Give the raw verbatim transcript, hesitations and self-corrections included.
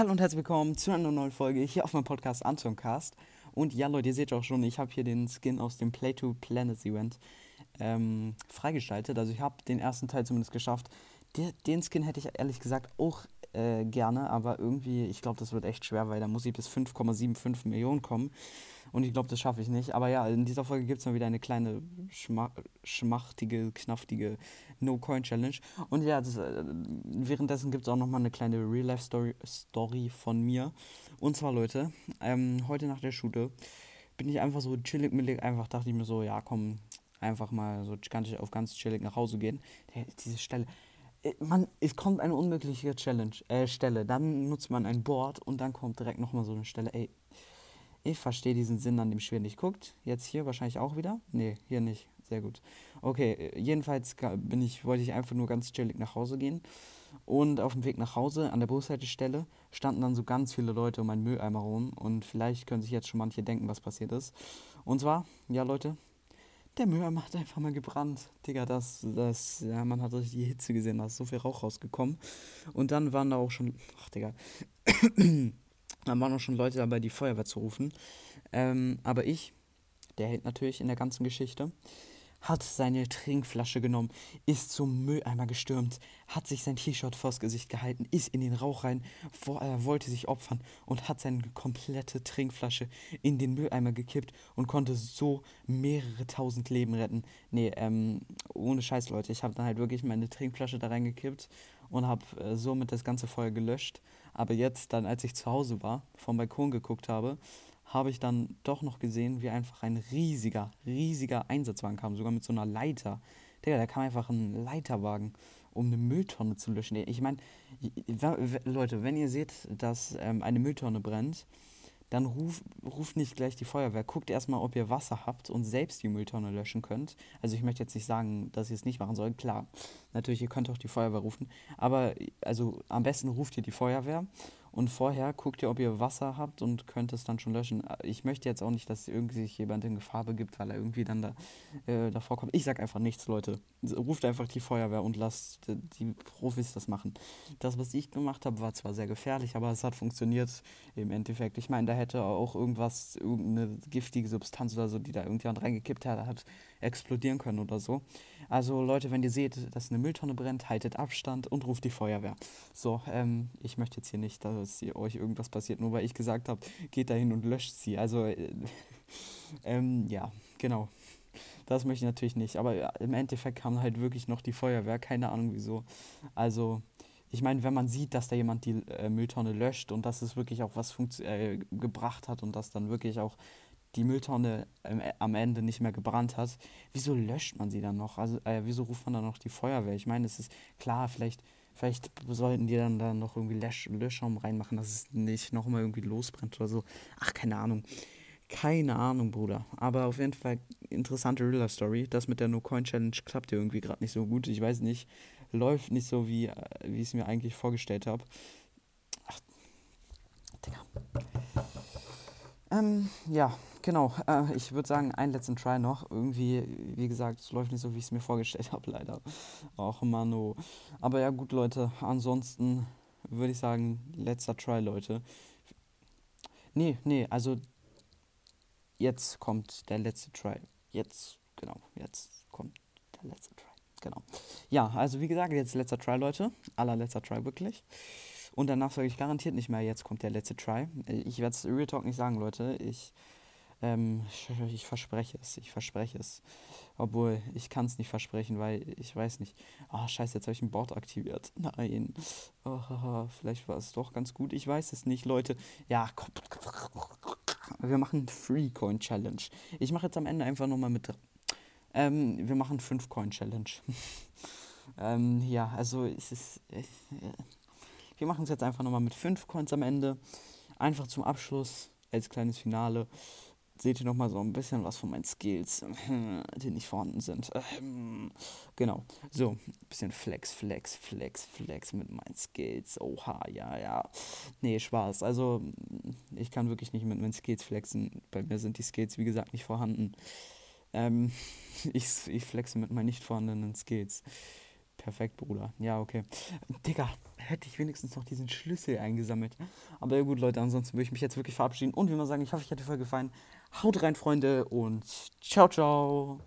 Hallo und herzlich willkommen zu einer neuen Folge hier auf meinem Podcast AntonCast. Und ja, Leute, ihr seht auch schon, ich habe hier den Skin aus dem Play to Planets Event ähm, freigestaltet. Also ich habe den ersten Teil zumindest geschafft. Der, den Skin hätte ich ehrlich gesagt auch äh, gerne, aber irgendwie, ich glaube, das wird echt schwer, weil da muss ich bis fünf Komma fünfundsiebzig Millionen kommen. Und ich glaube, das schaffe ich nicht. Aber ja, in dieser Folge gibt es mal wieder eine kleine schma- schmachtige, knaftige No-Coin-Challenge. Und ja, das, äh, währenddessen gibt es auch nochmal eine kleine Real-Life-Story Story von mir. Und zwar, Leute, ähm, heute nach der Schule bin ich einfach so chillig-millig, einfach dachte ich mir so, ja komm, einfach mal so ganz, auf ganz chillig nach Hause gehen. Der, diese Stelle... Man, es kommt eine unmögliche Challenge, äh, Stelle, dann nutzt man ein Board und dann kommt direkt nochmal so eine Stelle, ey, ich verstehe diesen Sinn an dem Spiel nicht, guckt, jetzt hier wahrscheinlich auch wieder, nee, hier nicht, sehr gut, okay, jedenfalls bin ich, wollte ich einfach nur ganz chillig nach Hause gehen und auf dem Weg nach Hause, an der Bushaltestelle, standen dann so ganz viele Leute um einen Mülleimer rum und vielleicht können sich jetzt schon manche denken, was passiert ist, und zwar, ja Leute, der Mülleimer hat einfach mal gebrannt. Digga, das, das, ja, man hat richtig die Hitze gesehen, da ist so viel Rauch rausgekommen. Und dann waren da auch schon, ach Digga, dann waren auch schon Leute dabei, die Feuerwehr zu rufen. Ähm, aber ich, der Held natürlich in der ganzen Geschichte, hat seine Trinkflasche genommen, ist zum Mülleimer gestürmt, hat sich sein T-Shirt vors Gesicht gehalten, ist in den Rauch rein, vor, äh, wollte sich opfern und hat seine komplette Trinkflasche in den Mülleimer gekippt und konnte so mehrere tausend Leben retten. Nee, ähm, ohne Scheiß, Leute, ich habe dann halt wirklich meine Trinkflasche da reingekippt und habe äh, somit das ganze Feuer gelöscht. Aber jetzt, dann als ich zu Hause war, vom Balkon geguckt habe, habe ich dann doch noch gesehen, wie einfach ein riesiger, riesiger Einsatzwagen kam, sogar mit so einer Leiter. Digga, da kam einfach ein Leiterwagen, um eine Mülltonne zu löschen. Ich meine, Leute, wenn ihr seht, dass ähm, eine Mülltonne brennt, dann ruft ruf nicht gleich die Feuerwehr. Guckt erstmal, ob ihr Wasser habt und selbst die Mülltonne löschen könnt. Also ich möchte jetzt nicht sagen, dass ihr es nicht machen sollt. Klar, natürlich, ihr könnt auch die Feuerwehr rufen. Aber also am besten ruft ihr die Feuerwehr und vorher guckt ihr, ob ihr Wasser habt und könnt es dann schon löschen. Ich möchte jetzt auch nicht, dass irgendwie sich jemand in Gefahr begibt, weil er irgendwie dann da äh, davor kommt. Ich sag einfach nichts, Leute. Ruft einfach die Feuerwehr und lasst die Profis das machen. Das, was ich gemacht habe, war zwar sehr gefährlich, aber es hat funktioniert im Endeffekt. Ich meine, da hätte auch irgendwas, irgendeine giftige Substanz oder so, die da irgendjemand reingekippt hat, hat explodieren können oder so. Also Leute, wenn ihr seht, dass eine Mülltonne brennt, haltet Abstand und ruft die Feuerwehr. So, ähm, ich möchte jetzt hier nicht, dass ihr euch irgendwas passiert, nur weil ich gesagt habe, geht da hin und löscht sie. Also, äh, ähm, ja, genau. Das möchte ich natürlich nicht. Aber im Endeffekt kam halt wirklich noch die Feuerwehr, keine Ahnung wieso. Also... Ich meine, wenn man sieht, dass da jemand die äh, Mülltonne löscht und dass es wirklich auch was funktio- äh, gebracht hat und dass dann wirklich auch die Mülltonne äh, am Ende nicht mehr gebrannt hat, wieso löscht man sie dann noch? Also äh, wieso ruft man dann noch die Feuerwehr? Ich meine, es ist klar, vielleicht, vielleicht sollten die dann da noch irgendwie Lösch- Löschschaum reinmachen, dass es nicht nochmal irgendwie losbrennt oder so. Ach, keine Ahnung. Keine Ahnung, Bruder. Aber auf jeden Fall interessante Real-Life-Story. Das mit der No-Coin-Challenge klappt ja irgendwie gerade nicht so gut. Ich weiß nicht. Läuft nicht so, wie, wie ich es mir eigentlich vorgestellt habe. Ach, Digga. Ähm, ja, genau. Äh, ich würde sagen, einen letzten Try noch. Irgendwie, wie gesagt, es läuft nicht so, wie ich es mir vorgestellt habe, leider. Och, Mann, oh. Aber ja, gut, Leute. Ansonsten würde ich sagen, letzter Try, Leute. Nee, nee, also... Jetzt kommt der letzte Try. Jetzt, genau, jetzt kommt der letzte Try. Genau. Ja, also wie gesagt, jetzt letzter Try, Leute. Allerletzter Try, wirklich. Und danach sage ich garantiert nicht mehr, jetzt kommt der letzte Try. Ich werde es Real Talk nicht sagen, Leute. Ich, ähm, ich, ich verspreche es, ich verspreche es. Obwohl, ich kann es nicht versprechen, weil ich weiß nicht. Ah, oh, scheiße, jetzt habe ich ein Board aktiviert. Nein. Oh, vielleicht war es doch ganz gut. Ich weiß es nicht, Leute. Ja, komm. Wir machen Three-Coin-Challenge. Ich mache jetzt am Ende einfach nochmal mit. Ähm, wir machen Fünf-Coin-Challenge. ähm, ja, also es ist. Äh, wir machen es jetzt einfach nochmal mit fünf Coins am Ende. Einfach zum Abschluss, als kleines Finale. Seht ihr nochmal so ein bisschen was von meinen Skills, die nicht vorhanden sind. Ähm, genau, so, ein bisschen Flex, Flex, Flex, Flex mit meinen Skills. Oha, ja, ja. Nee, Spaß. Also, ich kann wirklich nicht mit meinen Skills flexen. Bei mir sind die Skills, wie gesagt, nicht vorhanden. Ähm, ich, ich flexe mit meinen nicht vorhandenen Skills. Perfekt, Bruder. Ja, okay. Digga, hätte ich wenigstens noch diesen Schlüssel eingesammelt. Aber ja gut, Leute, ansonsten würde ich mich jetzt wirklich verabschieden. Und wie immer sagen, ich hoffe, euch hat die Folge gefallen. Haut rein, Freunde, und ciao, ciao.